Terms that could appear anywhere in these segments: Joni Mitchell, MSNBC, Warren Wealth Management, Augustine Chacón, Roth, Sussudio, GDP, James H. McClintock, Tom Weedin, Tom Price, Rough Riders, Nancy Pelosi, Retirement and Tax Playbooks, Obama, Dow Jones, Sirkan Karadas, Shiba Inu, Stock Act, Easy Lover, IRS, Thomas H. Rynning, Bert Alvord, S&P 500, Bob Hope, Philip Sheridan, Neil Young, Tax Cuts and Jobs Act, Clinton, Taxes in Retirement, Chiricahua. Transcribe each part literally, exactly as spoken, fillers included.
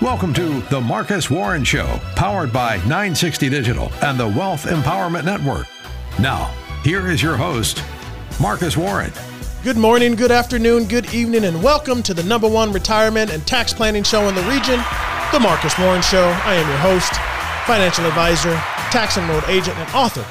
Welcome to The Marcus Warren Show, powered by nine sixty Digital and the Wealth Empowerment Network. Now, here is your host, Marcus Warren. Good morning, good afternoon, good evening, and welcome to the number one retirement and tax planning show in the region, The Marcus Warren Show. I am your host, financial advisor, tax enrolled agent, and author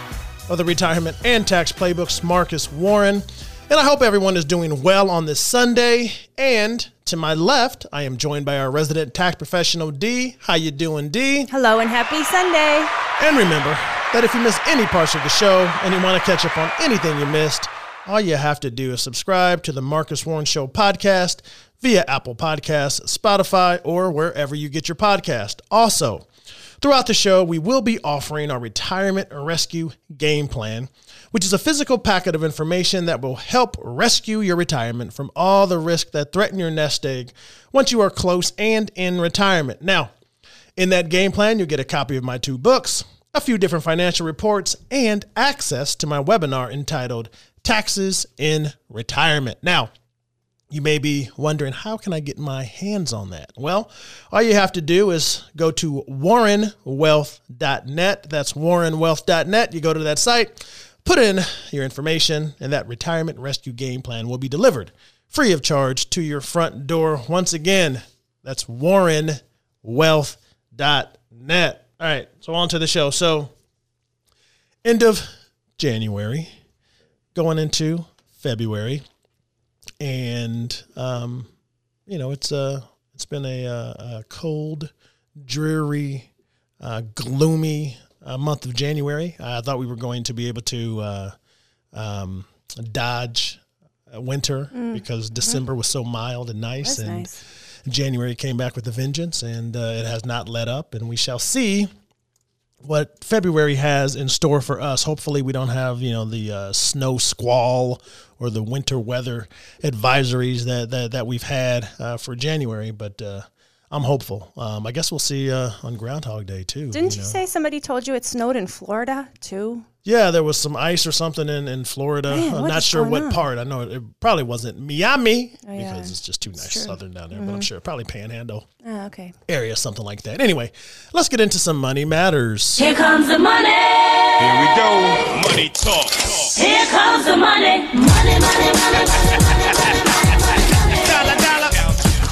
of the Retirement and Tax Playbooks, Marcus Warren. And I hope everyone is doing well on this Sunday. And to my left, I am joined by our resident tax professional, Dee. How you doing, Dee? Hello and happy Sunday. And remember that if you miss any parts of the show and you want to catch up on anything you missed, all you have to do is subscribe to the Marcus Warren Show podcast via Apple Podcasts, Spotify, or wherever you get your podcast. Also, throughout the show, we will be offering our Retirement Rescue Game Plan, which is a physical packet of information that will help rescue your retirement from all the risks that threaten your nest egg once you are close and in retirement. Now, in that game plan, you'll get a copy of my two books, a few different financial reports, and access to my webinar entitled Taxes in Retirement. Now, you may be wondering, how can I get my hands on that? Well, all you have to do is go to Warren Wealth dot net. That's Warren Wealth dot net. You go to that site, put in your information, and that retirement rescue game plan will be delivered free of charge to your front door. Once again, that's Warren Wealth dot net. All right, so on to the show. So end of January, going into February. And, um, you know, it's a, it's been a, a cold, dreary, uh, gloomy uh, month of January. I thought we were going to be able to uh, um, dodge winter mm. because December mm. was so mild and nice. That's and nice. January came back with a vengeance, and uh, it has not let up. And we shall see what February has in store for us. Hopefully we don't have, you know, the uh, snow squall or the winter weather advisories that that, that we've had uh, for January, but uh, I'm hopeful. Um, I guess we'll see uh, on Groundhog Day, too. Didn't you, you know? say somebody told you it snowed in Florida, too? Yeah, there was some ice or something in, in Florida. Man, I'm not sure what on? part. I know it, it probably wasn't Miami oh, yeah. because it's just too nice southern down there, mm-hmm. but I'm sure probably Panhandle oh, okay. area, something like that. Anyway, let's get into some money matters. Here comes the money. Here we go. Money talk. talk. Here comes the money. Money, money, money, money, money, money. Dollar, dollar.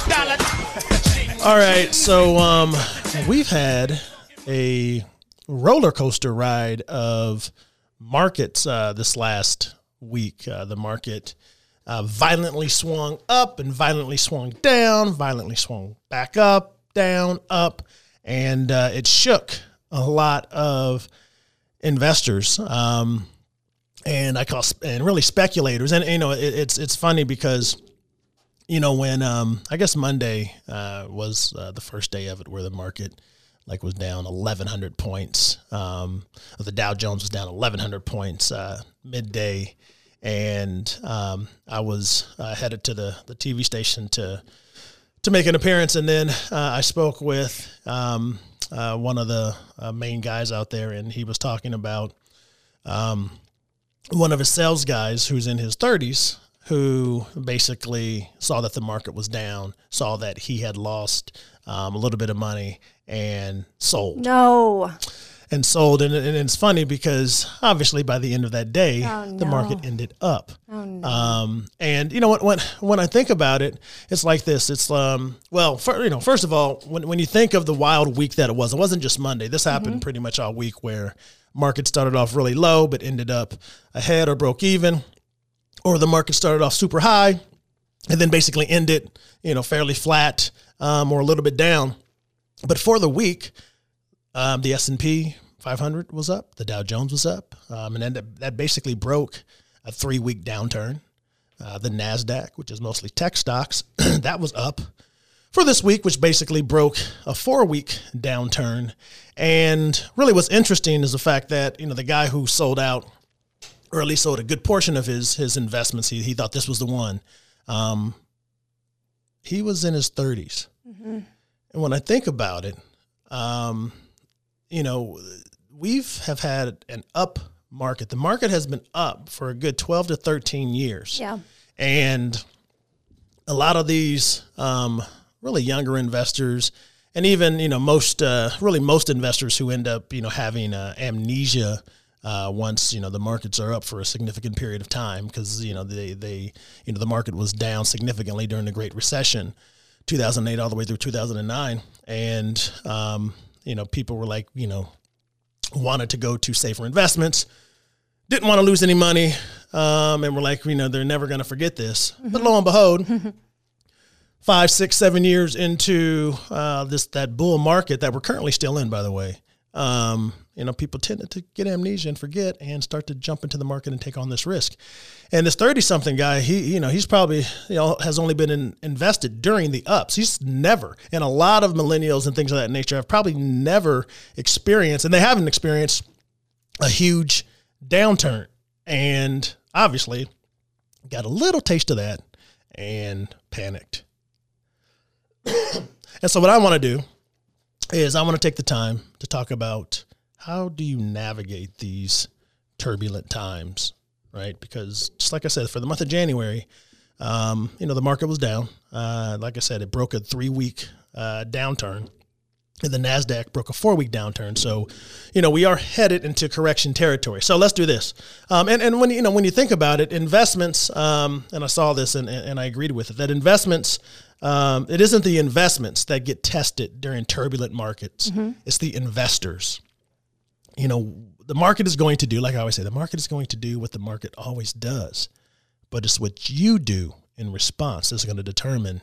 Dollar. All right, so um, we've had a roller coaster ride of markets uh, this last week. Uh, the market uh, violently swung up and violently swung down, violently swung back up, down, up, and uh, it shook a lot of investors um, and I call sp- and really speculators. And you know, it, it's it's funny because, you know, when um, I guess Monday uh, was uh, the first day of it where the market, like, was down eleven hundred points. Um, the Dow Jones was down eleven hundred points uh, midday, and um, I was uh, headed to the, the T V station to to make an appearance, and then uh, I spoke with um, uh, one of the uh, main guys out there, and he was talking about um, one of his sales guys who's in his thirties, who basically saw that the market was down, saw that he had lost um, a little bit of money, and sold. No. And sold. And, and it's funny because obviously by the end of that day, oh, no. the market ended up. Oh, no. Um, and you know what, when, when I think about it, it's like this, it's, um, well, for, you know, first of all, when, when you think of the wild week that it was, it wasn't just Monday. This happened mm-hmm. pretty much all week where market started off really low, but ended up ahead or broke even, or the market started off super high and then basically ended, you know, fairly flat, um, or a little bit down. But for the week, um, the S and P five hundred was up, the Dow Jones was up, um, and then that basically broke a three-week downturn. Uh, the NASDAQ, which is mostly tech stocks, that was up for this week, which basically broke a four-week downturn. And really what's interesting is the fact that, you know, the guy who sold out, or at least sold a good portion of his his investments, he, he thought this was the one. Um, he was in his thirties. Mm-hmm. And when I think about it, um, you know, we've have had an up market. The market has been up for a good twelve to thirteen years. Yeah. And a lot of these um, really younger investors and even, you know, most, uh, really most investors who end up, you know, having uh, amnesia uh, once, you know, the markets are up for a significant period of time because, you know, they, they, you know, the market was down significantly during the Great Recession, two thousand eight all the way through two thousand nine. And, um, you know, people were like, you know, wanted to go to safer investments, didn't want to lose any money. Um, and we're like, you know, they're never going to forget this. Mm-hmm. But lo and behold, mm-hmm. five, six, seven years into uh, this that bull market that we're currently still in, by the way, um, you know, people tend to get amnesia and forget and start to jump into the market and take on this risk. And this thirty-something guy, he, you know, he's probably, you know, has only been in, invested during the ups. He's never, and a lot of millennials and things of that nature have probably never experienced, and they haven't experienced a huge downturn. And obviously got a little taste of that and panicked. And so what I want to do is I want to take the time to talk about how do you navigate these turbulent times, right? Because just like I said, for the month of January, um, you know, the market was down. Uh, like I said, it broke a three-week uh, downturn. And the NASDAQ broke a four-week downturn. So, you know, we are headed into correction territory. So let's do this. Um, and, and when, you know, when you think about it, investments, um, and I saw this and, and I agreed with it, that investments, um, it isn't the investments that get tested during turbulent markets. Mm-hmm. It's the investors. You know, the market is going to do, like I always say, the market is going to do what the market always does. But it's what you do in response that's going to determine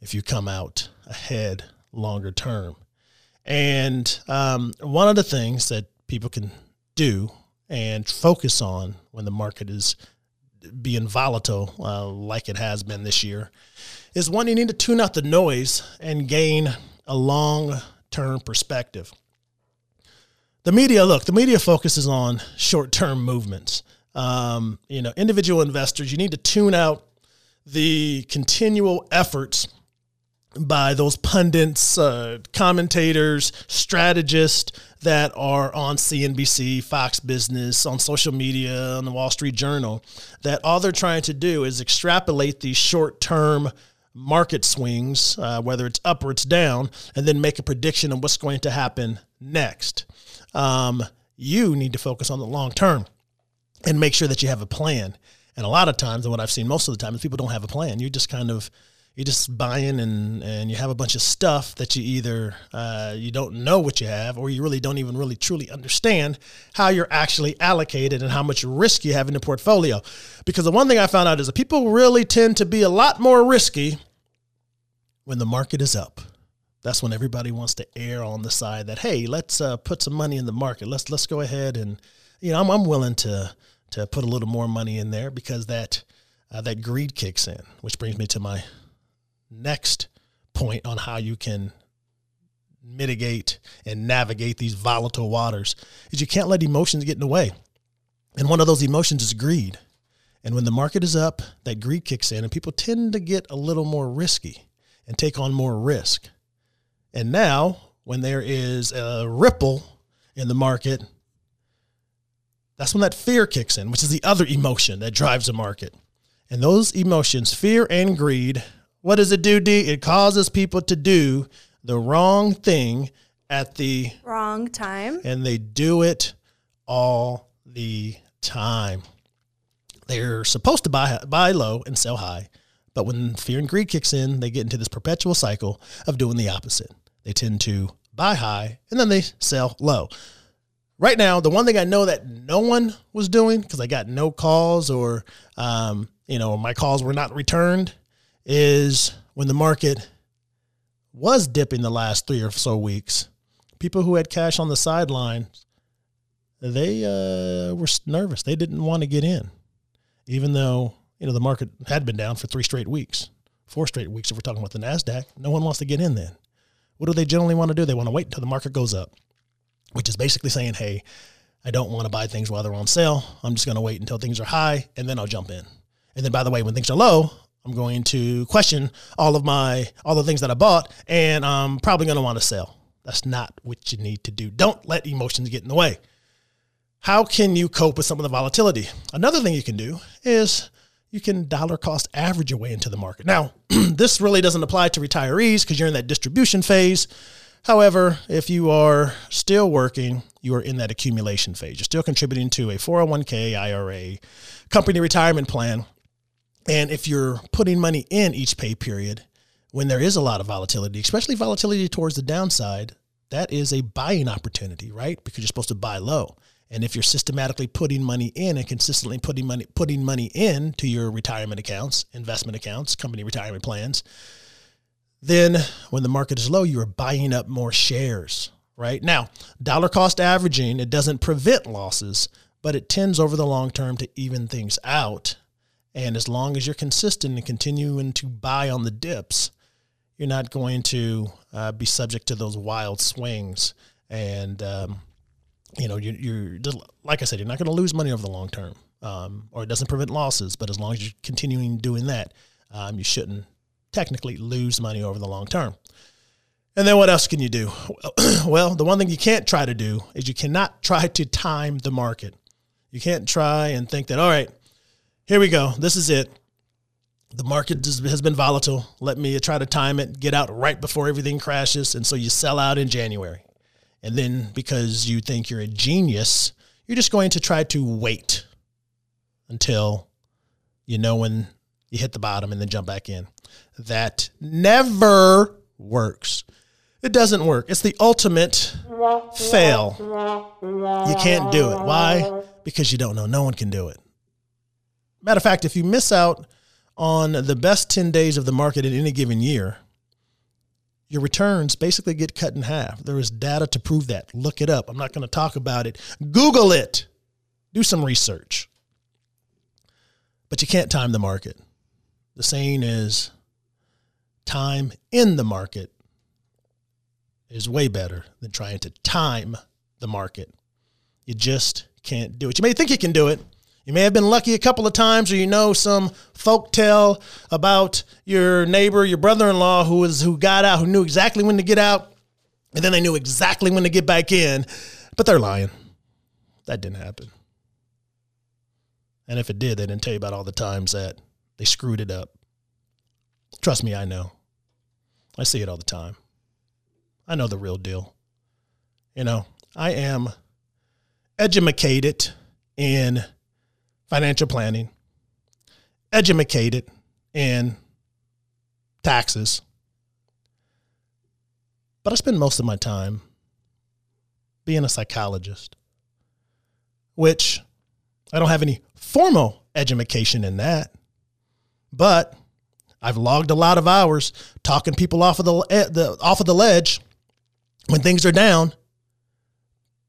if you come out ahead longer term. And um, one of the things that people can do and focus on when the market is being volatile, uh, like it has been this year, is one, you need to tune out the noise and gain a long-term perspective. The media, look, the media focuses on short-term movements. Um, you know, individual investors, you need to tune out the continual efforts by those pundits, uh, commentators, strategists that are on C N B C, Fox Business, on social media, on the Wall Street Journal, that all they're trying to do is extrapolate these short-term market swings, uh, whether it's up or it's down, and then make a prediction of what's going to happen next. Um, you need to focus on the long-term and make sure that you have a plan. And a lot of times, and what I've seen most of the time, is people don't have a plan. You just kind of You're just buying and, and you have a bunch of stuff that you either uh, you don't know what you have, or you really don't even really truly understand how you're actually allocated and how much risk you have in the portfolio. Because the one thing I found out is that people really tend to be a lot more risky when the market is up. That's when everybody wants to err on the side that, hey, let's uh, put some money in the market. Let's let's go ahead and, you know, I'm, I'm willing to to put a little more money in there because that uh, that greed kicks in, which brings me to my next point on how you can mitigate and navigate these volatile waters is you can't let emotions get in the way. And one of those emotions is greed. And when the market is up, that greed kicks in and people tend to get a little more risky and take on more risk. And now when there is a ripple in the market, that's when that fear kicks in, which is the other emotion that drives the market. And those emotions, fear and greed, what does it do, D? It causes people to do the wrong thing at the wrong time. And they do it all the time. They're supposed to buy buy low and sell high. But when fear and greed kicks in, they get into this perpetual cycle of doing the opposite. They tend to buy high and then they sell low. Right now, the one thing I know that no one was doing, because I got no calls or, um, you know, my calls were not returned, is when the market was dipping the last three or so weeks, people who had cash on the sidelines, they uh, were nervous. They didn't want to get in, even though, you know, the market had been down for three straight weeks, four straight weeks if we're talking about the NASDAQ. No one wants to get in then. What do they generally want to do? They want to wait until the market goes up, which is basically saying, hey, I don't want to buy things while they're on sale. I'm just going to wait until things are high, and then I'll jump in. And then, by the way, when things are low, I'm going to question all of my, all the things that I bought, and I'm probably going to want to sell. That's not what you need to do. Don't let emotions get in the way. How can you cope with some of the volatility? Another thing you can do is you can dollar cost average your way into the market. Now, this really doesn't apply to retirees because you're in that distribution phase. However, if you are still working, you are in that accumulation phase. You're still contributing to a four oh one k, I R A, company retirement plan. And if you're putting money in each pay period, when there is a lot of volatility, especially volatility towards the downside, that is a buying opportunity, right? Because you're supposed to buy low. And if you're systematically putting money in and consistently putting money putting money in to your retirement accounts, investment accounts, company retirement plans, then when the market is low, you are buying up more shares, right? Now, dollar cost averaging, it doesn't prevent losses, but it tends over the long term to even things out. And as long as you're consistent and continuing to buy on the dips, you're not going to uh, be subject to those wild swings. And, um, you know, you're, you're just, like I said, you're not going to lose money over the long term, um, or it doesn't prevent losses. But as long as you're continuing doing that, um, you shouldn't technically lose money over the long term. And then what else can you do? Well, the one thing you can't try to do is you cannot try to time the market. You can't try and think that, all right, here we go. This is it. The market has been volatile. Let me try to time it, get out right before everything crashes. And so you sell out in January. And then because you think you're a genius, you're just going to try to wait until you know when you hit the bottom and then jump back in. That never works. It doesn't work. It's the ultimate fail. You can't do it. Why? Because you don't know. No one can do it. Matter of fact, if you miss out on the best ten days of the market in any given year, your returns basically get cut in half. There is data to prove that. Look it up. I'm not going to talk about it. Google it. Do some research. But you can't time the market. The saying is, time in the market is way better than trying to time the market. You just can't do it. You may think you can do it. You may have been lucky a couple of times, or you know some folk tale about your neighbor, your brother-in-law who was who got out, who knew exactly when to get out, and then they knew exactly when to get back in. But they're lying. That didn't happen. And if it did, they didn't tell you about all the times that they screwed it up. Trust me, I know. I see it all the time. I know the real deal. You know, I am edumacated in financial planning, edumacated in taxes. But I spend most of my time being a psychologist, which I don't have any formal edumacation in that, but I've logged a lot of hours talking people off of the, the off of the ledge when things are down,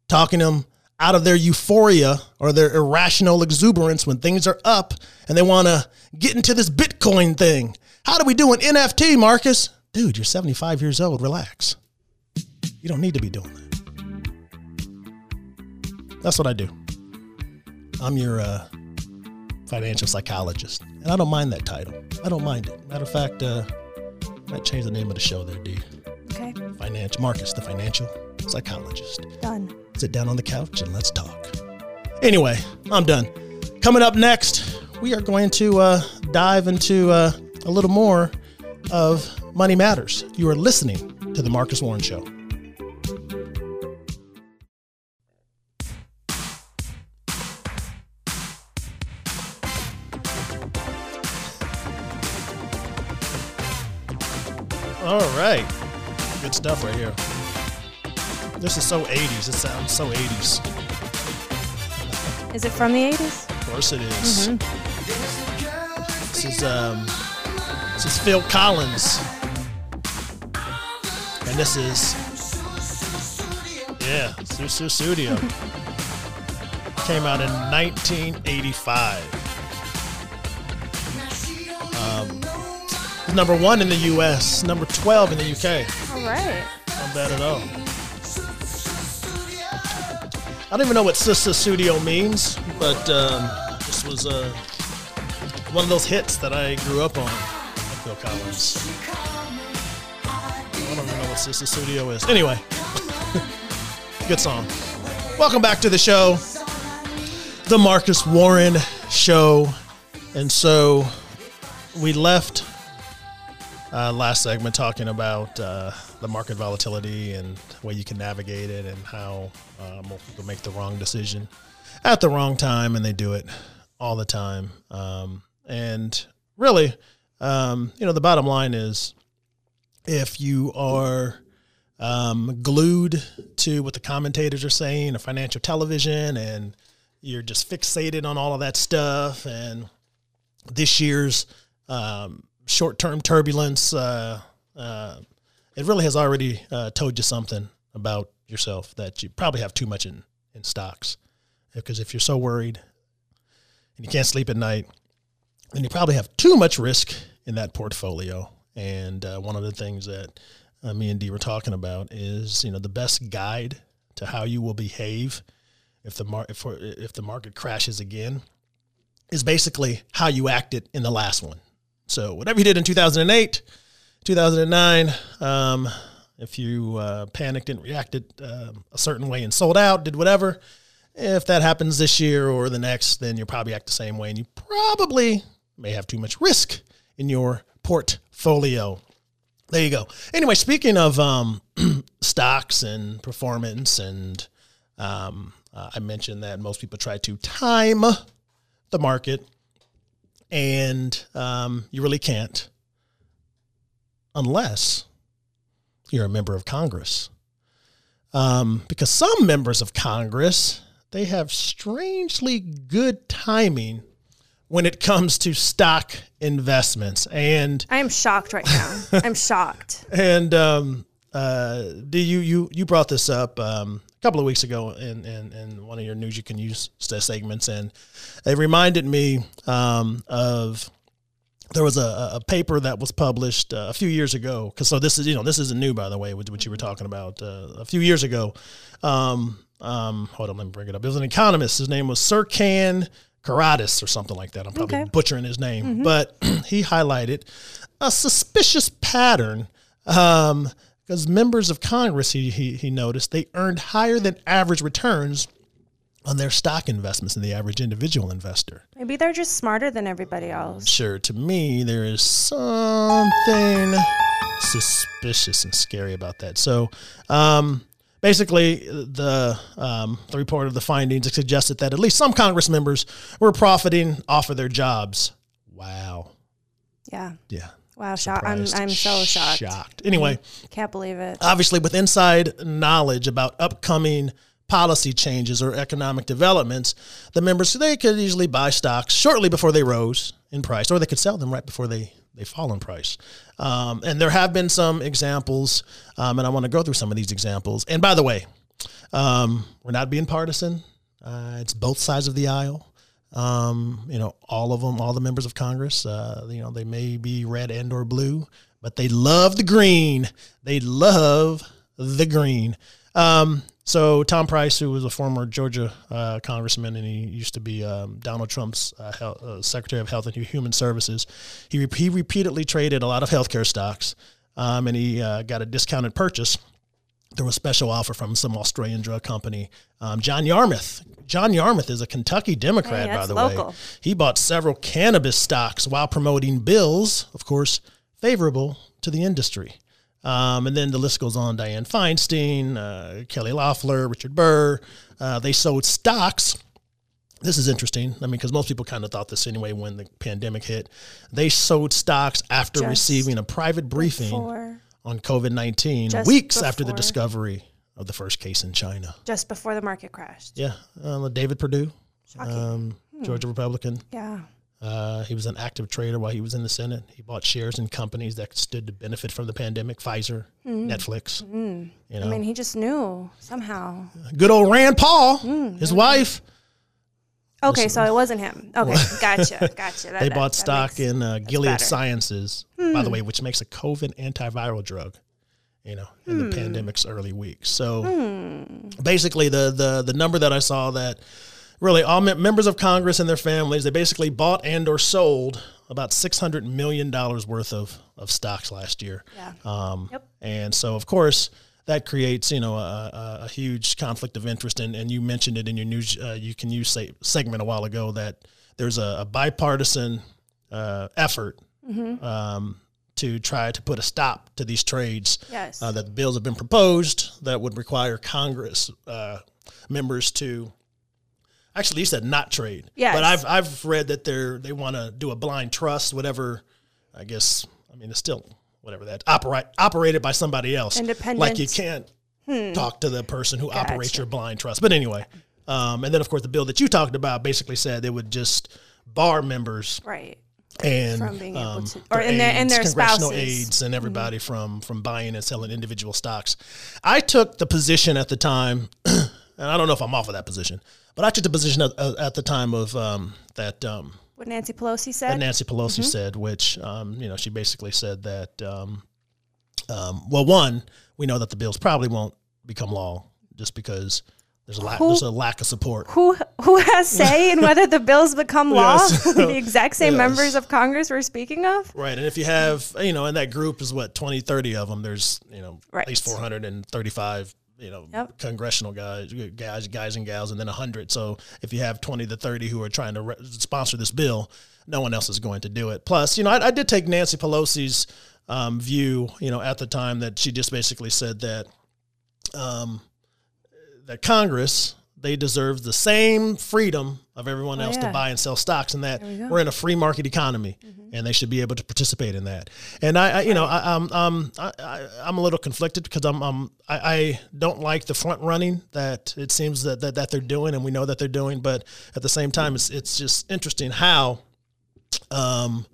talking them out of their euphoria or their irrational exuberance when things are up and they want to get into this Bitcoin thing. How do we do an N F T, Marcus? Dude, you're seventy-five years old. Relax. You don't need to be doing that. That's what I do. I'm your uh, financial psychologist, and I don't mind that title. I don't mind it. Matter of fact, uh, I might change the name of the show there, D. Okay. Financial Marcus, the financial psychologist. Done. Sit down on the couch and let's talk. Anyway, I'm done. Coming up next, we are going to uh, dive into uh, a little more of Money Matters. You are listening to The Marcus Warren Show. All right. Good stuff right here. This is so eighties. It sounds so eighties. Is it from the eighties? Of course it is. Mm-hmm. This is um, this is Phil Collins, and this is yeah, Sussudio. Came out in nineteen eighty-five. Um, number one in the U S, number twelve in the U K. All right. Not bad at all. I don't even know what Sussudio means, but um, this was uh, one of those hits that I grew up on, Phil Collins. I don't even know what Sussudio is. Anyway, good song. Welcome back to the show, The Marcus Warren Show. And so we left uh, last segment talking about uh, the market volatility and the way you can navigate it and how uh, most people make the wrong decision at the wrong time, and they do it all the time. Um, and really, um, you know, the bottom line is if you are um, glued to what the commentators are saying or financial television and you're just fixated on all of that stuff and this year's um, short-term turbulence, uh, uh, it really has already uh, told you something about yourself that you probably have too much in, in stocks. Because if you're so worried and you can't sleep at night, then you probably have too much risk in that portfolio. And uh, one of the things that uh, me and Dee were talking about is, you know, the best guide to how you will behave if the mar- if, if the market crashes again is basically how you acted in the last one. So whatever you did in two thousand eight, two thousand nine, um, if you uh, panicked and reacted uh, a certain way and sold out, did whatever, if that happens this year or the next, then you'll probably act the same way, and you probably may have too much risk in your portfolio. There you go. Anyway, speaking of um, stocks and performance, and um, uh, I mentioned that most people try to time the market, and um, you really can't unless you're a member of Congress. Um, because some members of Congress, they have strangely good timing when it comes to stock investments. And I am shocked right now. I'm shocked. And um, uh, do you you you brought this up um, a couple of weeks ago in, in, in one of your News You Can Use segments, and it reminded me um, of there was a, a paper that was published uh, a few years ago. Cause so this is, you know, this isn't new, by the way, what, what you were talking about uh, a few years ago. Um, um, hold on, let me bring it up. It was an economist. His name was Sirkan Karadas or something like that. I'm probably okay. butchering his name, mm-hmm. but he highlighted a suspicious pattern. Um, cause members of Congress, he, he, he noticed they earned higher than average returns on their stock investments than the average individual investor. Maybe they're just smarter than everybody else. Sure, to me, there is something suspicious and scary about that. So, um, basically, the um, the report of the findings suggested that at least some Congress members were profiting off of their jobs. Wow. Yeah. Yeah. Wow, shocked. I'm, I'm so shocked. Shocked. Anyway. Can't believe it. Obviously, with inside knowledge about upcoming policy changes or economic developments, the members, they could usually buy stocks shortly before they rose in price, or they could sell them right before they, they fall in price. Um, and there have been some examples, um, and I want to go through some of these examples. And by the way, um, we're not being partisan. Uh, it's both sides of the aisle. Um, you know, all of them, all the members of Congress, uh, you know, they may be red and or blue, but they love the green. They love the green. Um, So Tom Price, who was a former Georgia uh, congressman, and he used to be um, Donald Trump's uh, health, uh, Secretary of Health and Human Services, he re- he repeatedly traded a lot of healthcare stocks, um, and he uh, got a discounted purchase through a special offer from some Australian drug company. Um, John Yarmuth. John Yarmuth is a Kentucky Democrat, hey, by the local. way. He bought several cannabis stocks while promoting bills, of course, favorable to the industry. Um, and then the list goes on. Diane Feinstein, uh, Kelly Loeffler, Richard Burr, uh, they sold stocks. This is interesting. I mean, because most people kind of thought this anyway when the pandemic hit. They sold stocks after just receiving a private briefing before, on COVID nineteen weeks before, after the discovery of the first case in China. Just before the market crashed. Yeah. Uh, David Perdue, um, hmm. Georgia Republican. Yeah. Uh, he was an active trader while he was in the Senate. He bought shares in companies that stood to benefit from the pandemic, Pfizer, mm. Netflix. Mm. You know. I mean, he just knew somehow. Good old Rand Paul, mm. his mm. wife. Okay, Listen. so it wasn't him. Okay, gotcha, gotcha. That, they that, bought that stock makes, in uh, Gilead better. Sciences, mm. by the way, which makes a COVID antiviral drug, you know, in mm. the pandemic's early weeks. So mm. basically the, the the number that I saw that, really, all members of Congress and their families, they basically bought and or sold about six hundred million dollars worth of, of stocks last year. Yeah. Um, yep. And so, of course, that creates, you know, a, a huge conflict of interest. And, and you mentioned it in your news, uh, you can use say, segment a while ago that there's a, a bipartisan uh, effort mm-hmm. um, to try to put a stop to these trades. Yes. Uh, that the bills have been proposed that would require Congress uh, members to actually, you said not trade. Yes. But I've I've read that they're they want to do a blind trust, whatever. I guess I mean it's still whatever that operate operated by somebody else. Independent. Like you can't hmm. talk to the person who gotcha. operates your blind trust. But anyway. Um, and then, of course, the bill that you talked about basically said they would just bar members, right, and from being um, able to, or in their and their congressional spouses. aides and everybody mm-hmm. from from buying and selling individual stocks. I took the position at the time, and I don't know if I'm off of that position, but I took the position at, at the time of um, that um, what Nancy Pelosi said. That Nancy Pelosi mm-hmm. said, which um, you know, she basically said that um, um, well, one, we know that the bills probably won't become law just because. There's a lack. Who, there's a lack of support. Who who has say in whether the bills become law? Yeah, so, the exact same yes. members of Congress we're speaking of. Right, and if you have, you know, and that group is what twenty, thirty of them. There's, you know, right. at least four hundred thirty-five, you know, yep. congressional guys, guys, guys and gals, and then one hundred. So if you have twenty to thirty who are trying to re- sponsor this bill, no one else is going to do it. Plus, you know, I, I did take Nancy Pelosi's um, view, you know, at the time that she just basically said that. Um, that Congress, they deserve the same freedom of everyone else oh, yeah. to buy and sell stocks, and that we're in a free market economy, mm-hmm. and they should be able to participate in that. And I, I you right. know, I, I'm, um, I, I, I'm a little conflicted because I'm, um, I, I don't like the front running that it seems that, that that they're doing, and we know that they're doing, but at the same time, it's it's just interesting how, um,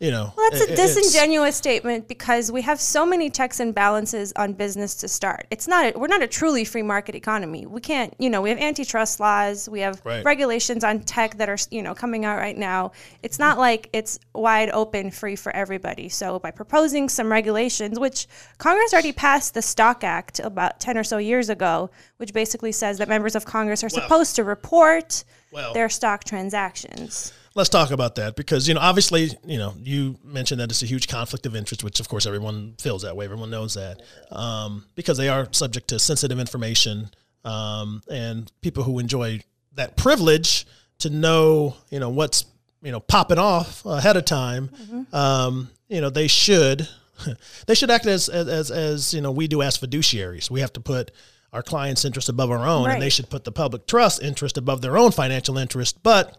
you know, well, that's a disingenuous statement because we have so many checks and balances on business to start. It's not, a, we're not a truly free market economy. We can't, you know, we have antitrust laws, we have right. regulations on tech that are, you know, coming out right now. It's not like it's wide open, free for everybody. So by proposing some regulations, which Congress already passed the Stock Act about ten or so years ago, which basically says that members of Congress are well, supposed to report well. their stock transactions. Let's talk about that because, you know, obviously, you know, you mentioned that it's a huge conflict of interest, which, of course, everyone feels that way. Everyone knows that um, because they are subject to sensitive information um, and people who enjoy that privilege to know, you know, what's, you know, popping off ahead of time. Mm-hmm. Um, you know, they should they should act as, as, as, you know, we do as fiduciaries. We have to put our clients' interest above our own right. and they should put the public trust interest above their own financial interest. But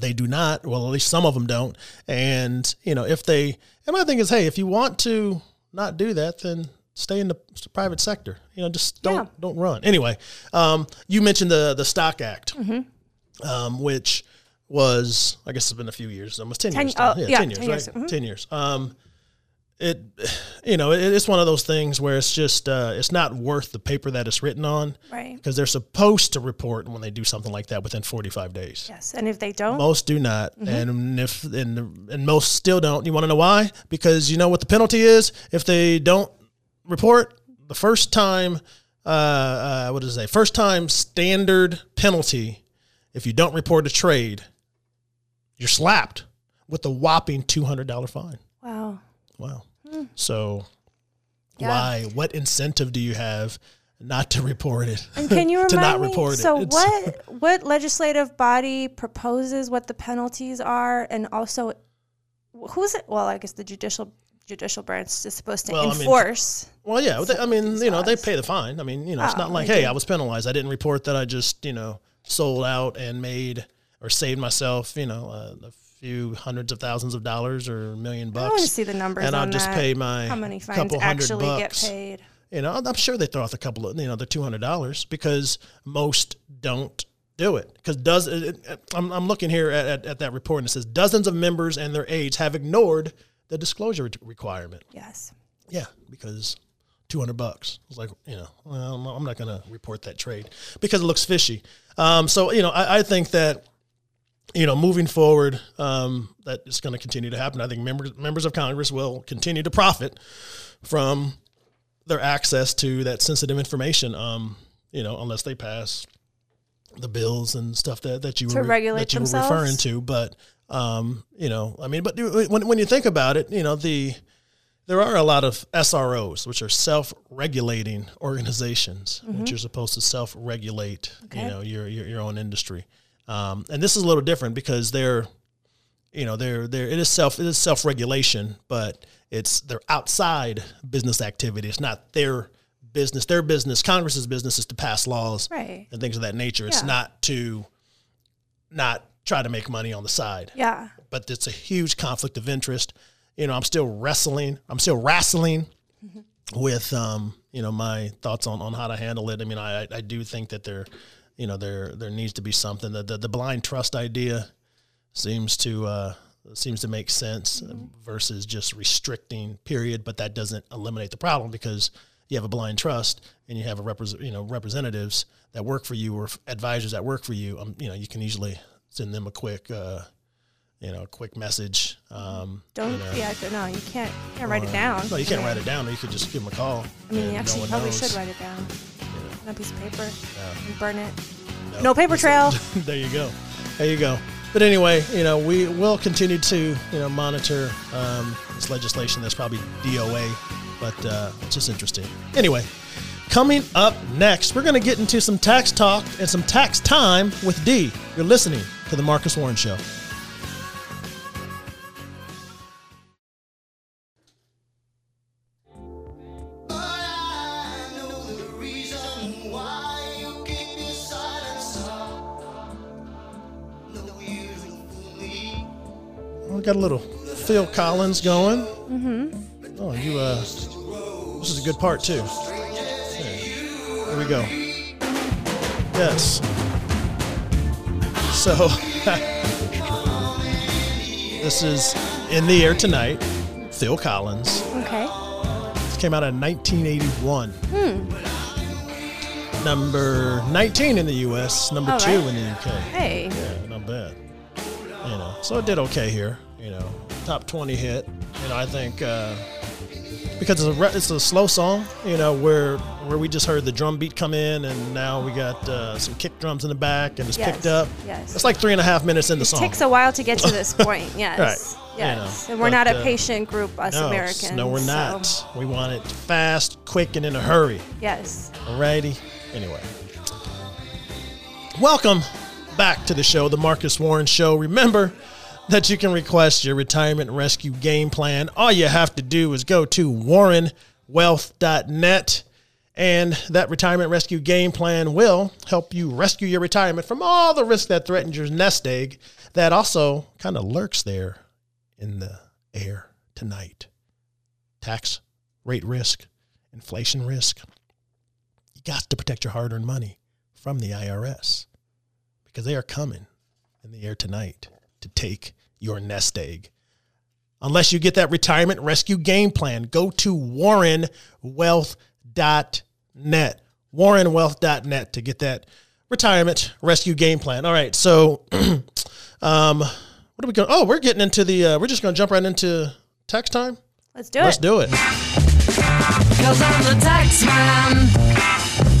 they do not. Well, at least some of them don't. And, you know, if they, and my thing is, hey, if you want to not do that, then stay in the private sector, you know, just don't, yeah. don't run. Anyway. Um, you mentioned the, the Stock Act, mm-hmm. um, which was, I guess it's been a few years, almost ten, 10 years. Oh, yeah, yeah. ten years, ten right? Years. Mm-hmm. ten years. Um, it, you know, it, it's one of those things where it's just, uh, it's not worth the paper that it's written on, right? Because they're supposed to report when they do something like that within forty-five days. Yes, and if they don't, most do not, mm-hmm. and if and the, and most still don't. You want to know why? Because you know what the penalty is if they don't report. The first time, uh, uh what does it say? First time standard penalty. If you don't report a trade, you're slapped with a whopping two hundred dollars fine. Wow. Wow. Hmm. So yeah. why, what incentive do you have not to report it? And can you to remind not report me? It? So it's what, what legislative body proposes what the penalties are and also who's it? Well, I guess the judicial, judicial branch is supposed to well, enforce. I mean, well, yeah. They, I mean, you know, laws. They pay the fine. I mean, you know, it's oh, not like, hey, do. I was penalized. I didn't report that I just, you know, sold out and made or saved myself, you know, uh, a few hundreds of thousands of dollars or a million bucks. I want to see the numbers and on I'll just that. Pay my how many fines couple hundred actually bucks. Get paid. You know, I'm sure they throw off a couple of, you know, the two hundred dollars because most don't do it. Because does it, I'm, I'm looking here at, at, at that report and it says dozens of members and their aides have ignored the disclosure requirement. Yes. Yeah, because two hundred bucks. It's like, you know, well, I'm not going to report that trade because it looks fishy. Um, so, you know, I, I think that, you know, moving forward, um, that is going to continue to happen. I think members members of Congress will continue to profit from their access to that sensitive information, um, you know, unless they pass the bills and stuff that, that you, were, that you were referring to. But, um, you know, I mean, but when when you think about it, you know, the there are a lot of S R Os, which are self-regulating organizations, mm-hmm. which are supposed to self-regulate, okay. you know, your, your your own industry. Um, and this is a little different because they're, you know, they're, they're, it is self, it is self-regulation, but it's, they're outside business activity. It's not their business, their business, Congress's business is to pass laws right. and things of that nature. It's yeah. not to not try to make money on the side. Yeah. But it's a huge conflict of interest. You know, I'm still wrestling. I'm still wrestling mm-hmm. with, um, you know, my thoughts on, on how to handle it. I mean, I, I do think that there, you know, there, there needs to be something. The, the, the blind trust idea seems to, uh, seems to make sense mm-hmm. versus just restricting period. But that doesn't eliminate the problem because you have a blind trust and you have a represent, you know, representatives that work for you or advisors that work for you. Um, you know, you can usually send them a quick, uh, you know, a quick message. Um, Don't, you know, yeah, no, you can't, you can't write it down. No, you can't write it down. Or you could just give them a call. I mean, you actually no probably knows. should write it down yeah. on a piece of paper yeah. and burn it. No, no paper trail. There you go. There you go. But anyway, you know, we will continue to, you know, monitor um, this legislation that's probably D O A, but uh, it's just interesting. Anyway, coming up next, we're going to get into some tax talk and some tax time with D. You're listening to The Marcus Warren Show. Got a little Phil Collins going. Mm-hmm. Oh, you, uh, this is a good part, too. Yeah. Here we go. Yes. So, this is In the Air Tonight, Phil Collins. Okay. This came out in nineteen eighty-one. Hmm. Number nineteen in the U S, number All two right. in the U K. Hey. Yeah, not bad. You know, so it did okay here. You know, top twenty hit, and I think uh, because it's a it's a slow song, you know, where where we just heard the drum beat come in, and now we got uh, some kick drums in the back, and it's yes, picked up. Yes, it's like three and a half minutes in the it song. It takes a while to get to this point. Yes, right. yes, you know, and we're but, not a patient group, us no, Americans. No, we're not. So. We want it fast, quick, and in a hurry. Yes. Alrighty. Anyway, welcome back to the show, The Marcus Warren Show. Remember that you can request your retirement rescue game plan. All you have to do is go to Warren Wealth dot net, and that retirement rescue game plan will help you rescue your retirement from all the risks that threatens your nest egg that also kind of lurks there in the air tonight. Tax rate risk, inflation risk. You got to protect your hard-earned money from the I R S. Because they are coming in the air tonight to take your nest egg. Unless you get that retirement rescue game plan, go to Warren Wealth dot net. Warren Wealth dot net to get that retirement rescue game plan. All right, so um, what are we going? Oh, we're getting into the. Uh, we're just going to jump right into tax time. Let's do it. Let's do it. 'Cause I'm the tax man.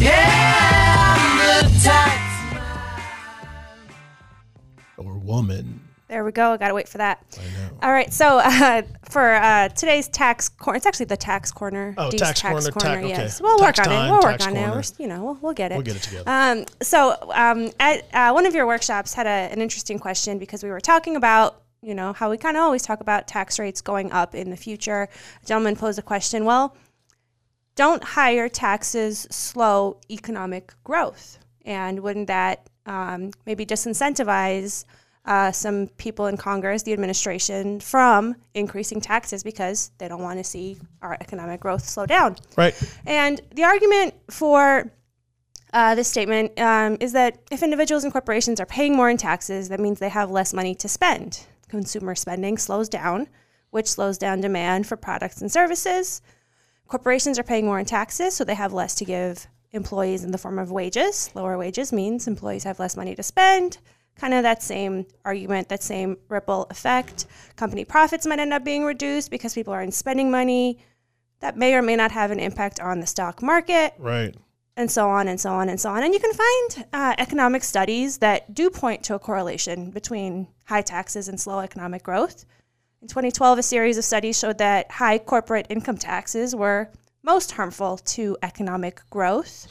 Yeah, I'm the tax. Or woman. There we go. I got to wait for that. I know. All right. So uh, for uh, today's tax corner, it's actually the tax corner. Oh, D's tax, tax corner. corner tax, yes. Okay. We'll tax work on time, it. We'll work on corner. it. We're, you know, we'll, we'll get it. We'll get it together. Um, so um, at uh, one of your workshops had a, an interesting question because we were talking about, you know, how we kind of always talk about tax rates going up in the future. A gentleman posed a question. Well, don't higher taxes slow economic growth? And wouldn't that Um, maybe disincentivize uh, some people in Congress, the administration, from increasing taxes because they don't want to see our economic growth slow down. Right. And the argument for uh, this statement um, is that if individuals and corporations are paying more in taxes, that means they have less money to spend. Consumer spending slows down, which slows down demand for products and services. Corporations are paying more in taxes, so they have less to give employees in the form of wages. Lower wages means employees have less money to spend. Kind of that same argument, that same ripple effect. Company profits might end up being reduced because people aren't spending money. That may or may not have an impact on the stock market. Right. And so on and so on and so on. And you can find uh, economic studies that do point to a correlation between high taxes and slow economic growth. In twenty twelve, a series of studies showed that high corporate income taxes were most harmful to economic growth.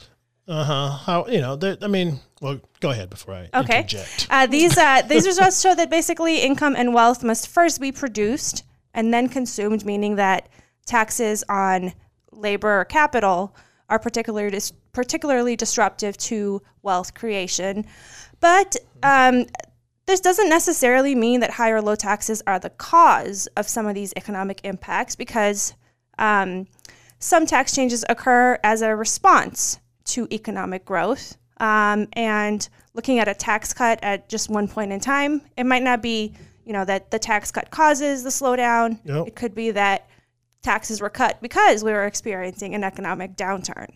Uh-huh. How, you know, I mean, well, go ahead before I okay. interject. Uh, these, uh, these results show that basically income and wealth must first be produced and then consumed, meaning that taxes on labor or capital are particularly dis- particularly disruptive to wealth creation. But um, this doesn't necessarily mean that high or low taxes are the cause of some of these economic impacts, because um, some tax changes occur as a response to economic growth. Um, and looking at a tax cut at just one point in time, it might not be, you know, that the tax cut causes the slowdown. Nope. It could be that taxes were cut because we were experiencing an economic downturn.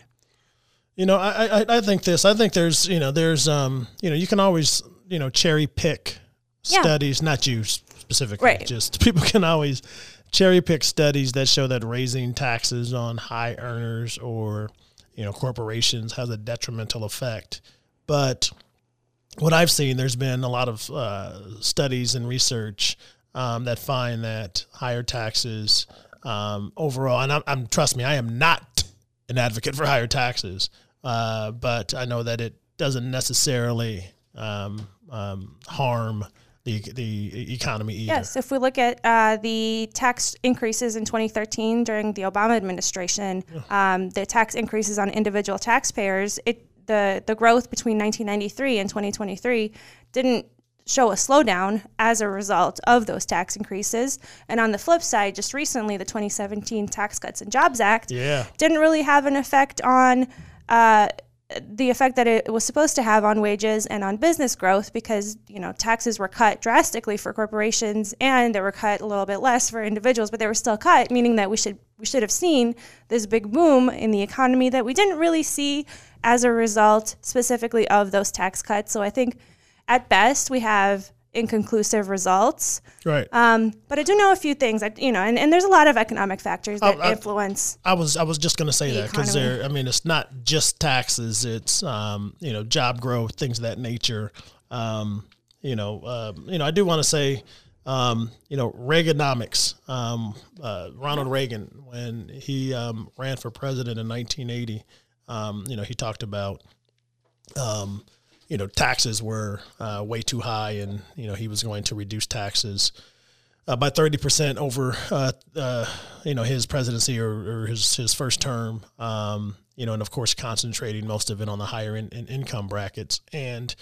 You know, I, I, I think this, I think there's, you know, there's, um, you know, you can always, you know, cherry pick yeah. studies, not you specifically, right. just people can always cherry pick studies that show that raising taxes on high earners or, you know, corporations has a detrimental effect. But what I've seen, there's been a lot of uh, studies and research um, that find that higher taxes Um, overall, and I'm, I'm, trust me, I am not an advocate for higher taxes, uh, but I know that it doesn't necessarily um, um, harm the the economy either. Yes, if we look at uh, the tax increases in twenty thirteen during the Obama administration, yeah. um, the tax increases on individual taxpayers, it the, the growth between nineteen ninety-three and twenty twenty-three didn't show a slowdown as a result of those tax increases. And on the flip side, just recently, the twenty seventeen Tax Cuts and Jobs Act yeah. didn't really have an effect on uh, the effect that it was supposed to have on wages and on business growth, because, you know, taxes were cut drastically for corporations and they were cut a little bit less for individuals, but they were still cut, meaning that we should we should have seen this big boom in the economy that we didn't really see as a result specifically of those tax cuts. So I think at best, we have inconclusive results. Right. Um, but I do know a few things. I, you know, and, and there's a lot of economic factors that I, I, influence. I was I was just going to say that, because there. I mean, it's not just taxes. It's um, you know, job growth, things of that nature. Um, you know, uh, you know, I do want to say, um, you know, Reaganomics. Um, uh, Ronald Reagan, when he um, ran for president in nineteen eighty, um, you know, he talked about. Um, You know, taxes were uh, way too high, and, you know, he was going to reduce taxes uh, by thirty percent over, uh, uh, you know, his presidency or, or his, his first term, um, you know, and, of course, concentrating most of it on the higher in, in income brackets. And,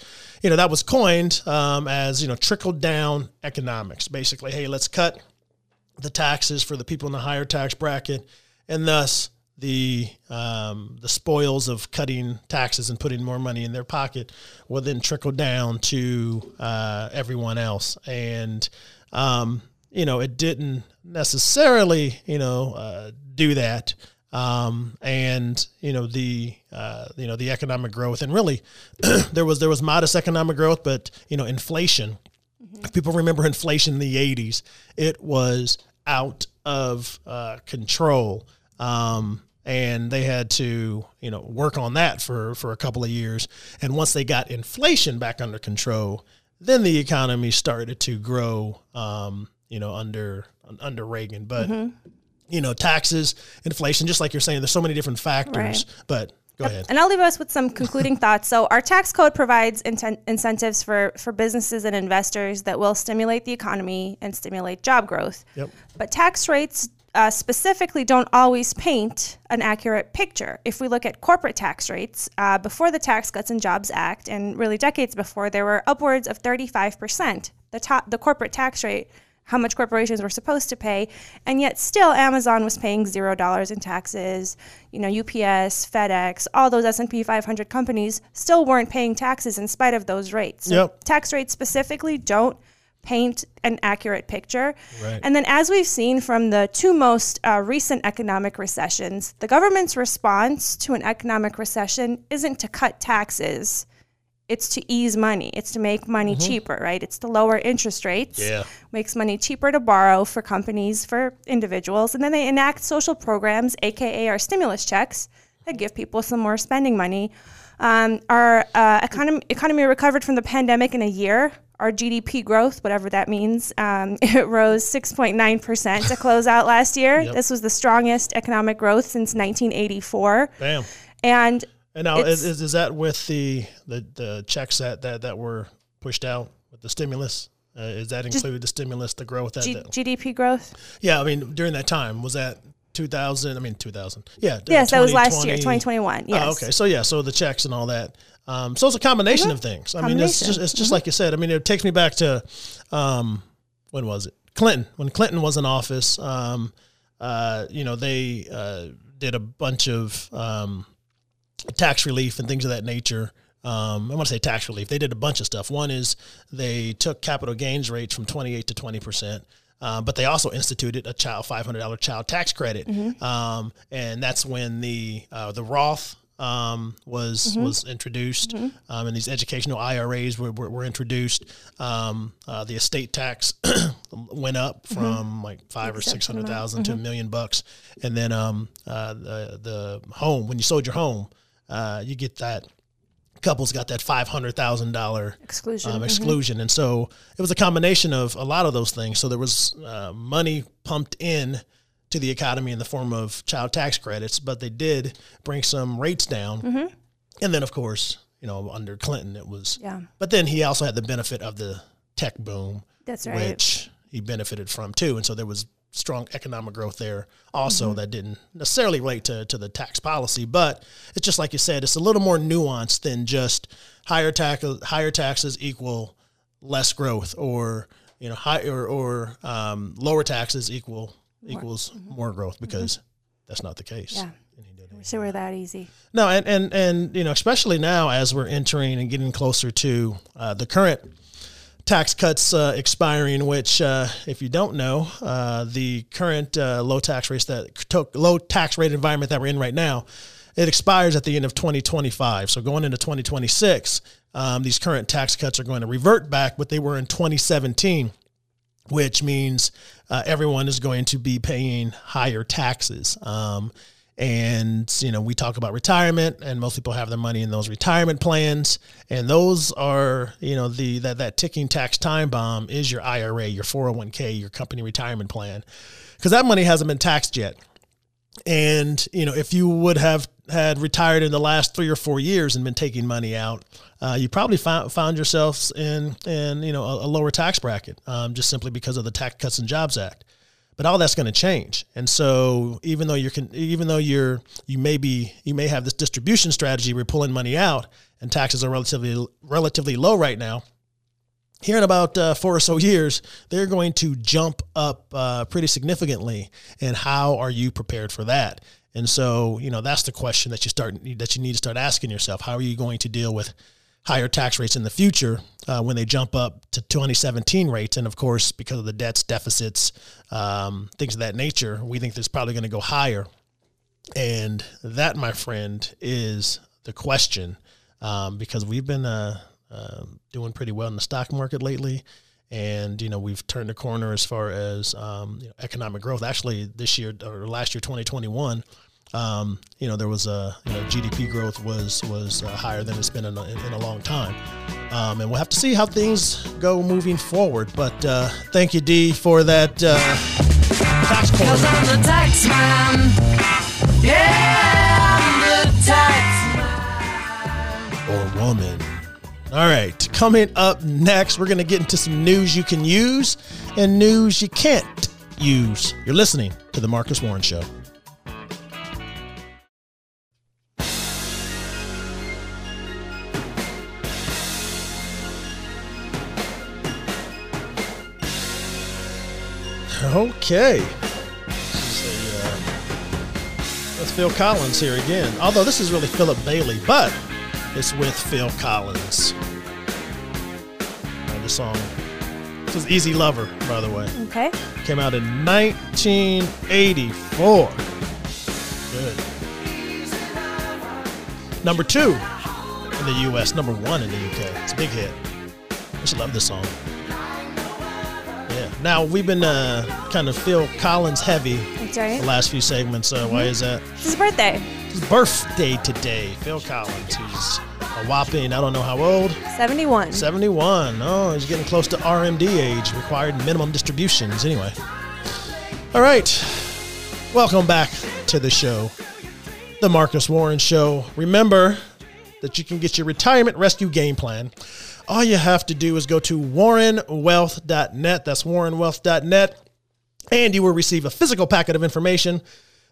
you know, that was coined um, as, you know, trickle-down economics. Basically, hey, let's cut the taxes for the people in the higher tax bracket, and thus the um, the spoils of cutting taxes and putting more money in their pocket will then trickle down to uh, everyone else. And, um, you know, it didn't necessarily, you know, uh, do that. Um, and, you know, the, uh, you know, the economic growth, and really there was there was modest economic growth, but, you know, inflation, mm-hmm. if people remember inflation in the eighties, it was out of uh, control. Um, and they had to, you know, work on that for, for a couple of years. And once they got inflation back under control, then the economy started to grow, um, you know, under, under Reagan, but, mm-hmm. you know, taxes, inflation, just like you're saying, there's so many different factors, right. but go yep. ahead. And I'll leave us with some concluding thoughts. So our tax code provides inten- incentives for, for businesses and investors that will stimulate the economy and stimulate job growth, yep. but tax rates Uh, specifically don't always paint an accurate picture. If we look at corporate tax rates, uh, before the Tax Cuts and Jobs Act, and really decades before, there were upwards of thirty-five percent, the top, the corporate tax rate, how much corporations were supposed to pay, and yet still Amazon was paying zero dollars in taxes. You know, U P S, FedEx, all those S and P five hundred companies still weren't paying taxes in spite of those rates. So yep. tax rates specifically don't paint an accurate picture. Right. And then, as we've seen from the two most uh, recent economic recessions, the government's response to an economic recession isn't to cut taxes. It's to ease money. It's to make money mm-hmm. cheaper, right? It's to lower interest rates. Yeah. Makes money cheaper to borrow for companies, for individuals. And then they enact social programs, A K A our stimulus checks, that give people some more spending money. Um, our uh, economy, economy recovered from the pandemic in a year. Our G D P growth, whatever that means, um, it rose six point nine percent to close out last year. Yep. This was the strongest economic growth since nineteen eighty-four. Bam. And And now is, is that with the, the, the checks that, that, that were pushed out with the stimulus? Uh, is that include the stimulus, the growth? That, G- that, G D P growth? Yeah, I mean, duduring that time, was that two thousand? I mean, two thousand. Yeah. Yes, that was last year, twenty twenty-one. Yes. Oh, okay. So, yeah, so the checks and all that. Um, so it's a combination mm-hmm. of things. I mean, it's just, it's just mm-hmm. like you said. I mean, it takes me back to, um, when was it? Clinton. When Clinton was in office, um, uh, you know, they uh, did a bunch of um, tax relief and things of that nature. Um, I want to say tax relief. They did a bunch of stuff. One is they took capital gains rates from twenty-eight to twenty percent. Uh, but they also instituted a child five hundred dollars child tax credit. Mm-hmm. Um, and that's when the uh, the Roth um, was mm-hmm. was introduced, mm-hmm. um, and these educational I R As were were, were introduced. Um, uh, the estate tax went up from mm-hmm. like five or six hundred thousand mm-hmm. to a million bucks, and then um, uh, the the home, when you sold your home, uh, you get that. Couples got that five hundred thousand dollars exclusion. Um, exclusion. Mm-hmm. And so it was a combination of a lot of those things. So there was uh, money pumped in to the economy in the form of child tax credits, but they did bring some rates down. Mm-hmm. And then, of course, you know, under Clinton, it was. Yeah. But then he also had the benefit of the tech boom, that's right. which he benefited from, too. And so there was strong economic growth there also mm-hmm. that didn't necessarily relate to, to the tax policy, but it's just like you said, it's a little more nuanced than just higher tax, higher taxes equal less growth, or, you know, high or, or um, lower taxes equal more. equals mm-hmm. more growth, because mm-hmm. that's not the case. Yeah. So we're that easy. No. And, and, and, you know, especially now as we're entering and getting closer to uh, the current tax cuts uh, expiring, which, uh, if you don't know, uh, the current uh, low tax rates that took low tax rate environment that we're in right now, it expires at the end of twenty twenty-five. So going into twenty twenty-six, um, these current tax cuts are going to revert back what they were in twenty seventeen, which means uh, everyone is going to be paying higher taxes. Um, and, you know, we talk about retirement, and most people have their money in those retirement plans. And those are, you know, the that, that ticking tax time bomb is your I R A, your four oh one k, your company retirement plan, because that money hasn't been taxed yet. And, you know, if you would have had retired in the last three or four years and been taking money out, uh, you probably found, found yourselves in, in you know, a, a lower tax bracket, um, just simply because of the Tax Cuts and Jobs Act. But all that's going to change. And so even though you're, even though you're, you may be, you may have this distribution strategy where you're pulling money out and taxes are relatively, relatively low right now, here in about uh, four or so years, they're going to jump up uh, pretty significantly. And how are you prepared for that? And so, you know, that's the question that you start, that you need to start asking yourself. How are you going to deal with higher tax rates in the future uh, when they jump up to twenty seventeen rates? And of course, because of the debts, deficits, um, things of that nature, we think there's probably going to go higher. And that, my friend, is the question, um, because we've been uh, uh, doing pretty well in the stock market lately. And, you know, we've turned a corner as far as um, you know, economic growth. Actually, this year or last year, twenty twenty-one, Um, you know, there was a, you know, G D P growth was, was uh, higher than it's been in a, in a long time. Um, and we'll have to see how things go moving forward. But, uh, thank you, Dee, for that, uh, tax corner. 'Cause I'm the tax man. Yeah, I'm the tax man. Or woman. All right. Coming up next, we're going to get into some news you can use and news you can't use. You're listening to The Marcus Warren Show. Okay, this is a, uh, that's Phil Collins here again. Although this is really Philip Bailey, but it's with Phil Collins. Uh, the song, this is Easy Lover, by the way. Okay. Came out in nineteen eighty-four. Good. Number two in the U S, number one in the U K. It's a big hit. I should love this song. Now, we've been uh, kind of Phil Collins heavy the last few segments. Uh, mm-hmm. Why is that? It's his birthday. His birthday today. Phil Collins. He's a whopping, I don't know how old. seventy-one. seventy-one. Oh, he's getting close to R M D age, required minimum distributions. Anyway. All right. Welcome back to the show, The Marcus Warren Show. Remember, that you can get your retirement rescue game plan. All you have to do is go to Warren Wealth dot net. That's Warren Wealth dot net. And you will receive a physical packet of information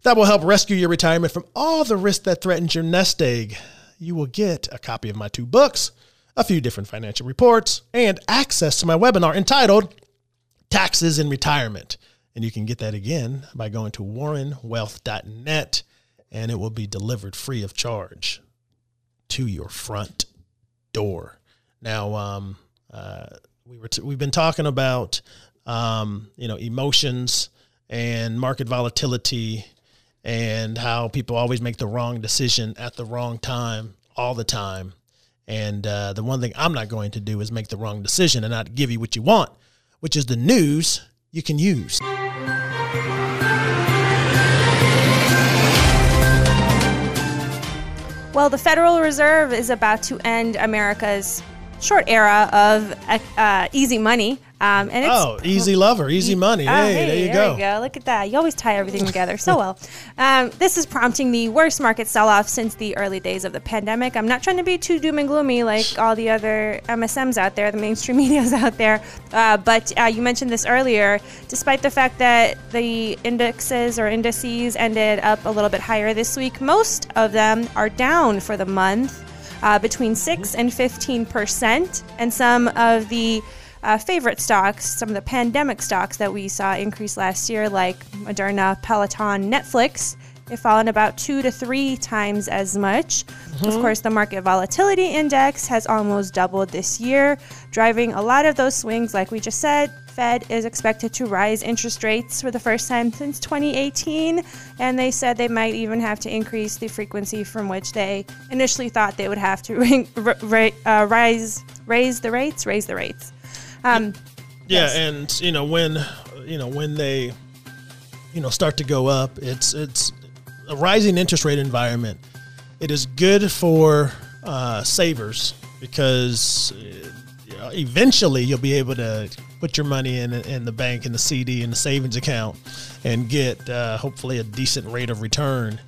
that will help rescue your retirement from all the risk that threatens your nest egg. You will get a copy of my two books, a few different financial reports, and access to my webinar entitled Taxes in Retirement. And you can get that again by going to Warren Wealth dot net, and it will be delivered free of charge to your front door. Now, um, uh, we were t- we've been talking about um, you know, emotions and market volatility and how people always make the wrong decision at the wrong time all the time. And uh, the one thing I'm not going to do is make the wrong decision and not give you what you want, which is the news you can use. Well, the Federal Reserve is about to end America's short era of uh, easy money. Um, and it's, oh, easy lover, easy money. Uh, hey, hey, there you there go. There you go. Look at that. You always tie everything together so well. Um, this is prompting the worst market sell-off since the early days of the pandemic. I'm not trying to be too doom and gloomy like all the other M S Ms out there, the mainstream media's out there. Uh, but uh, you mentioned this earlier. Despite the fact that the indexes or indices ended up a little bit higher this week, most of them are down for the month, uh, between six and fifteen percent, and some of the Uh, favorite stocks, some of the pandemic stocks that we saw increase last year, like Moderna, Peloton, Netflix, they've fallen about two to three times as much. Mm-hmm. Of course, the market volatility index has almost doubled this year, driving a lot of those swings. Like we just said, Fed is expected to rise interest rates for the first time since twenty eighteen, and they said they might even have to increase the frequency from which they initially thought they would have to r- r- uh, rise, raise the rates, raise the rates. Um, yeah, yes. And you know when you know when they you know start to go up, it's it's a rising interest rate environment. It is good for uh, savers because you know, eventually you'll be able to put your money in in the bank, in the C D, in the savings account, and get uh, hopefully a decent rate of return.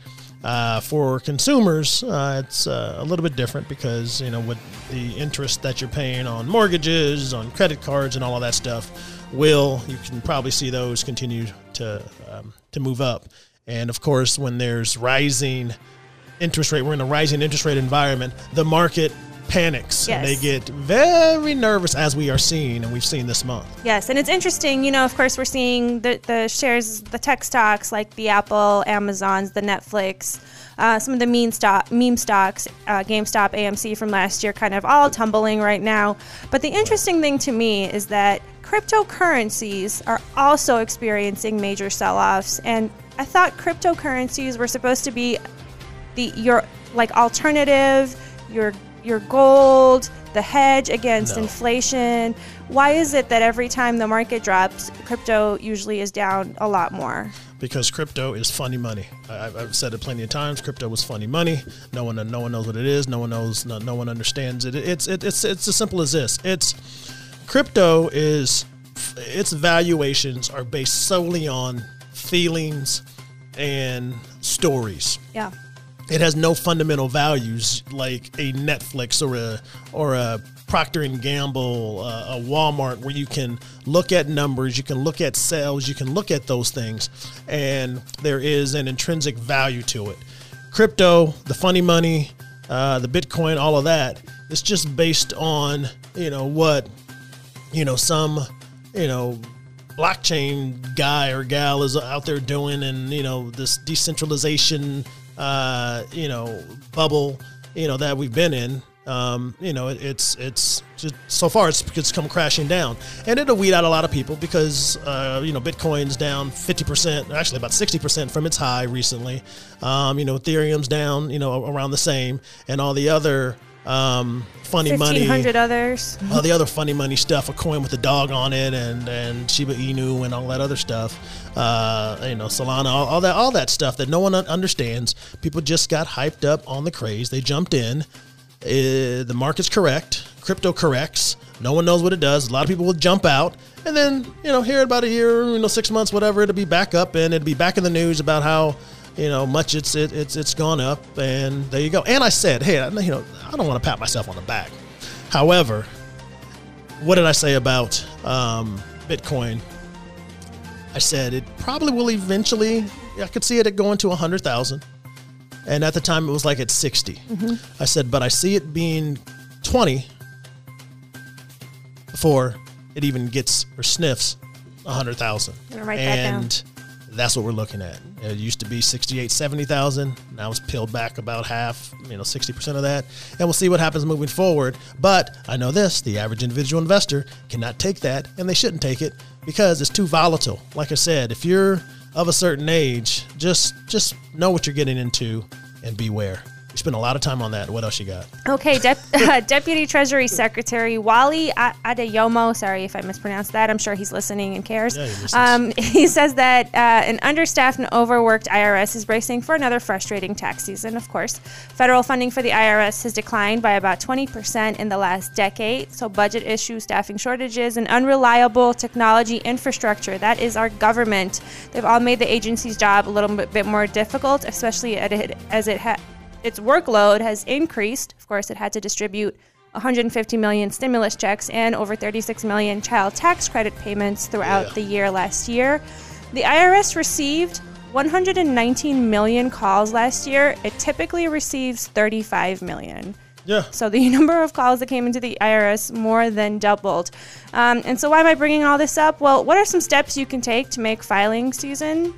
Uh, for consumers, uh, it's uh, a little bit different because, you know, with the interest that you're paying on mortgages, on credit cards, and all of that stuff, will you can probably see those continue to um, to move up. And of course, when there's rising interest rate, we're in a rising interest rate environment, the market panics. Yes. And they get very nervous, as we are seeing, and we've seen this month. Yes, and it's interesting, you know, of course, we're seeing the, the shares, the tech stocks like the Apple, Amazons, the Netflix, uh, some of the meme, stock, meme stocks, uh, GameStop, A M C from last year, kind of all tumbling right now. But the interesting thing to me is that cryptocurrencies are also experiencing major sell-offs, and I thought cryptocurrencies were supposed to be the your like alternative, your your gold, the hedge against no. inflation. Why is it that every time the market drops, crypto usually is down a lot more? Because crypto is funny money. I've, I've said it plenty of times. Crypto was funny money. No one, no one knows what it is. No one knows. No, no one understands it. It's it, it's it's as simple as this. It's crypto is its valuations are based solely on feelings and stories. Yeah. It has no fundamental values like a Netflix or a or a Procter and Gamble, uh, a Walmart, where you can look at numbers, you can look at sales, you can look at those things, and there is an intrinsic value to it. Crypto, the funny money, uh, the Bitcoin, all of that, it's just based on you know what you know some you know. blockchain guy or gal is out there doing, and you know this decentralization. Uh, you know, bubble, you know, that we've been in, um, you know, it, it's, it's just, so far it's, it's come crashing down, and it'll weed out a lot of people because, uh, you know, Bitcoin's down fifty percent, actually about sixty percent from its high recently. Um, you know, Ethereum's down, you know, around the same, and all the other, um, funny fifteen hundred money, others, all the other funny money stuff, a coin with a dog on it, and, and Shiba Inu and all that other stuff, uh, you know, Solana, all, all that, all that stuff that no one understands. People just got hyped up on the craze. They jumped in. Uh, the market's correct. Crypto corrects. No one knows what it does. A lot of people will jump out, and then, you know, here in about a year, you know, six months, whatever, it'll be back up, and it'll be back in the news about how, you know, much it's, it, it's, it's gone up, and there you go. And I said, hey, you know, I don't want to pat myself on the back. However, what did I say about um, Bitcoin? I said it probably will eventually, I could see it going to one hundred thousand. And at the time, it was like at sixty. Mm-hmm. I said, but I see it being twenty before it even gets or sniffs one hundred thousand. I'm gonna write and that down. That's what we're looking at. It used to be sixty-eight, seventy thousand. Now it's peeled back about half, you know, sixty percent of that. And we'll see what happens moving forward. But I know this, the average individual investor cannot take that, and they shouldn't take it because it's too volatile. Like I said, if you're of a certain age, just just know what you're getting into and beware. We spent a lot of time on that. What else you got? Okay, De- uh, Deputy Treasury Secretary Wally Adeyomo, sorry if I mispronounced that. I'm sure he's listening and cares. Yeah, he, um, he says that uh, an understaffed and overworked I R S is bracing for another frustrating tax season, of course. Federal funding for the I R S has declined by about twenty percent in the last decade. So budget issues, staffing shortages, and unreliable technology infrastructure. That is our government. They've all made the agency's job a little bit, bit more difficult, especially at it, as it has... Its workload has increased. Of course, it had to distribute one hundred fifty million stimulus checks and over thirty-six million child tax credit payments throughout yeah. the year last year. The I R S received one hundred nineteen million calls last year. It typically receives thirty-five million. Yeah. So the number of calls that came into the I R S more than doubled. Um, and so why am I bringing all this up? Well, what are some steps you can take to make filing season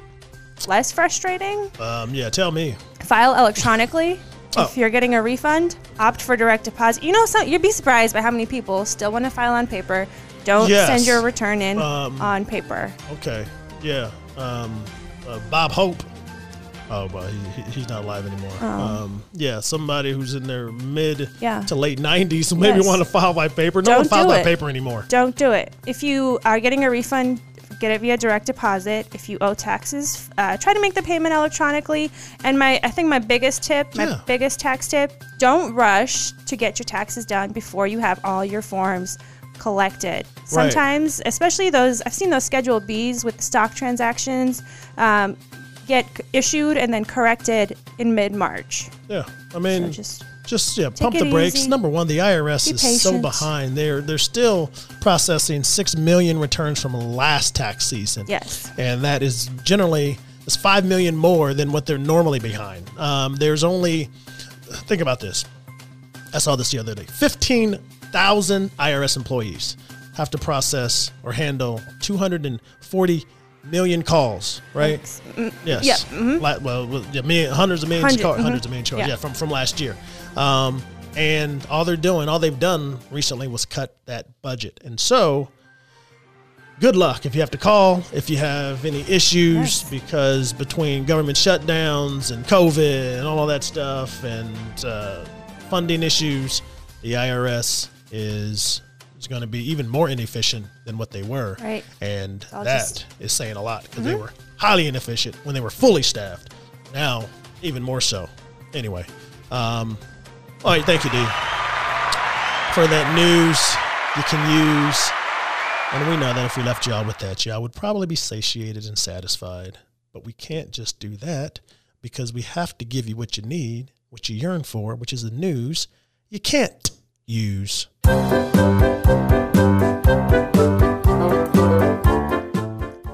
less frustrating? Um, yeah, tell me. File electronically. Oh. If you're getting a refund, opt for direct deposit. You know, so you'd be surprised by how many people still want to file on paper. Don't yes. send your return in um, on paper. Okay. Yeah. Um, uh, Bob Hope. Oh, but he, he's not alive anymore. Oh. Um, yeah, somebody who's in their mid yeah. to late nineties maybe yes. want to file by paper. No Don't one files by paper anymore. Don't do it. If you are getting a refund, get it via direct deposit. If you owe taxes, uh, try to make the payment electronically. And my, I think my biggest tip, my yeah. biggest tax tip, don't rush to get your taxes done before you have all your forms collected. Sometimes, right. especially those, I've seen those Schedule Bs with the stock transactions, um, get issued and then corrected in mid-March. Yeah, I mean, so just, just yeah, pump the brakes. Easy. Number one, the I R S Be is patient. so behind. They're they're still processing six million returns from last tax season. Yes, and that is generally it's five million more than what they're normally behind. Um, there's only think about this. I saw this the other day. Fifteen thousand I R S employees have to process or handle two hundred and forty. million calls, right? Mm, yes. Yeah, mm-hmm. La- well, million, hundreds of millions, Hundred, car- mm-hmm. hundreds of millions, yeah. yeah, from from last year. Um, and all they're doing, all they've done recently was cut that budget. And so, good luck if you have to call, if you have any issues, yes. because between government shutdowns and COVID and all that stuff and uh, funding issues, the I R S is... It's going to be even more inefficient than what they were. Right. And I'll that just... is saying a lot because mm-hmm. they were highly inefficient when they were fully staffed. Now, even more so. Anyway. Um, all right. Thank you, D. For that news you can use. And we know that if we left y'all with that, y'all would probably be satiated and satisfied. But we can't just do that because we have to give you what you need, what you yearn for, which is the news you can't use.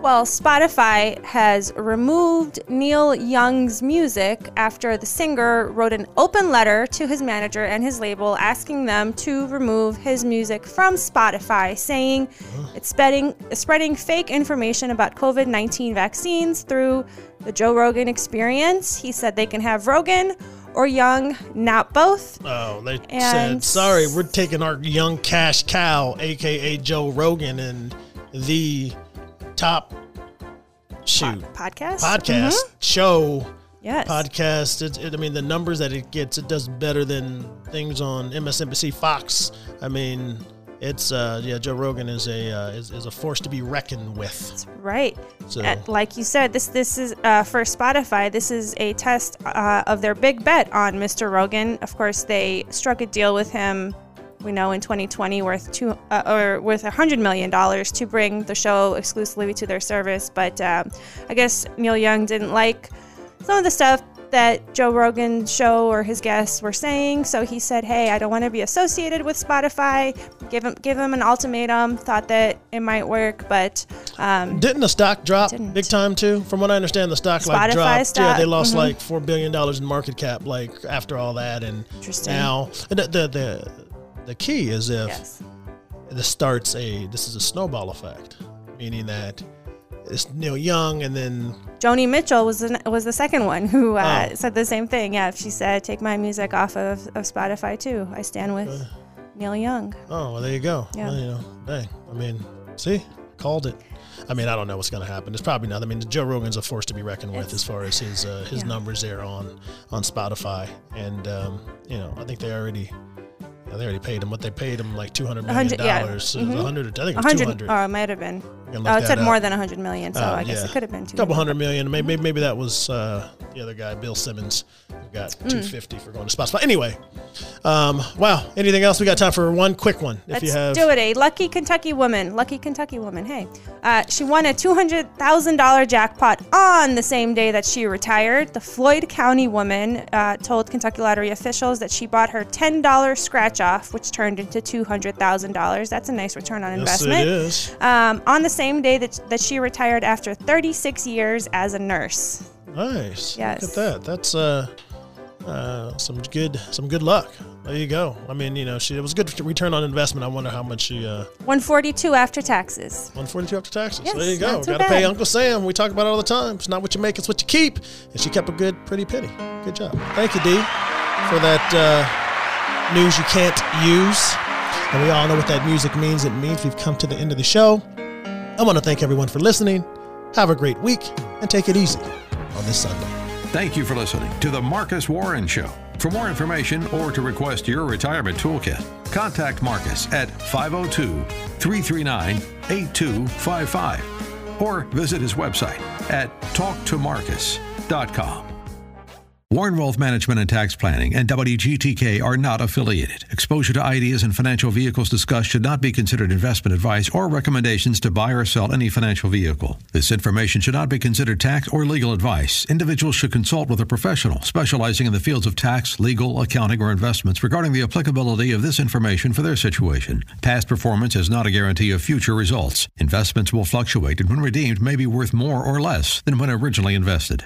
Well, Spotify has removed Neil Young's music after the singer wrote an open letter to his manager and his label asking them to remove his music from Spotify, saying it's spreading, spreading fake information about COVID nineteen vaccines through the Joe Rogan Experience. He said they can have Rogan or Young, not both. Oh, they and said, sorry, we're taking our young cash cow, a k a. Joe Rogan, and the top shoot Pod- podcast podcast mm-hmm. show. Yes. Podcast. It, it, I mean, the numbers that it gets, it does better than things on M S N B C, Fox. I mean, it's uh, yeah. Joe Rogan is a uh, is, is a force to be reckoned with. That's right. So, and like you said, this this is uh, for Spotify. This is a test uh, of their big bet on Mister Rogan. Of course, they struck a deal with him. We know in twenty twenty worth two uh, or worth one hundred million dollars to bring the show exclusively to their service. But uh, I guess Neil Young didn't like some of the stuff that Joe Rogan's show or his guests were saying. So he said, hey, I don't want to be associated with Spotify. Give him, give him an ultimatum, thought that it might work, but... Um, didn't the stock drop didn't. big time, too? From what I understand, the stock Spotify like dropped. Stock. Yeah, they lost mm-hmm. like four billion dollars in market cap like after all that. And Interesting. now the, the, the, the key is if yes. this starts a, this is a snowball effect, meaning that it's Neil Young, and then Joni Mitchell was the, was the second one who uh, oh. said the same thing. Yeah, she said, "Take my music off of, of Spotify too. I stand with uh, Neil Young." Oh, well, there you go. Yeah, well, you know, dang. I mean, see, called it. I mean, I don't know what's going to happen. It's probably not. I mean, Joe Rogan's a force to be reckoned with it's, as far as his uh, his yeah. numbers there on on Spotify, and um, you know, I think they already. They already paid him. What they paid him, like two hundred million dollars. Yeah. Mm-hmm. Hundred, I think it was two hundred. Oh, it might have been. Oh, it said up. more than a hundred million, so uh, I guess yeah. it could have been two. Couple hundred million. Maybe mm-hmm. maybe that was uh, the other guy, Bill Simmons, who got mm. two fifty for going to Spotify. Anyway, um, wow. Anything else? We got time for one quick one. If Let's you have, do it. A lucky Kentucky woman. Lucky Kentucky woman. Hey, uh, she won a two hundred thousand dollar jackpot on the same day that she retired. The Floyd County woman uh, told Kentucky Lottery officials that she bought her ten dollar scratch off, which turned into two hundred thousand dollars. That's a nice return on investment. Yes, it is. Um, on the same day that, that she retired after thirty-six years as a nurse. Nice. Yes. Look at that. That's uh, uh, some good some good luck. There you go. I mean, you know, she it was a good return on investment. I wonder how much she... Uh, one forty-two after taxes. one forty-two after taxes. Yes, there you go. Got to pay Uncle Sam. We talk about it all the time. It's not what you make, it's what you keep. And she kept a good, pretty penny. Good job. Thank you, Dee, for that... Uh, news you can't use, and we all know what that music means. It means we've come to the end of the show. I want to thank everyone for listening. Have a great week, and take it easy on this Sunday. Thank you for listening to the Marcus Warren Show. For more information or to request your retirement toolkit, contact Marcus at five oh two, three three nine, eight two five five or visit his website at talk to marcus dot com. Warren Wealth Management and Tax Planning and W G T K are not affiliated. Exposure to ideas and financial vehicles discussed should not be considered investment advice or recommendations to buy or sell any financial vehicle. This information should not be considered tax or legal advice. Individuals should consult with a professional specializing in the fields of tax, legal, accounting, or investments regarding the applicability of this information for their situation. Past performance is not a guarantee of future results. Investments will fluctuate and when redeemed may be worth more or less than when originally invested.